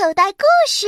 口袋故事。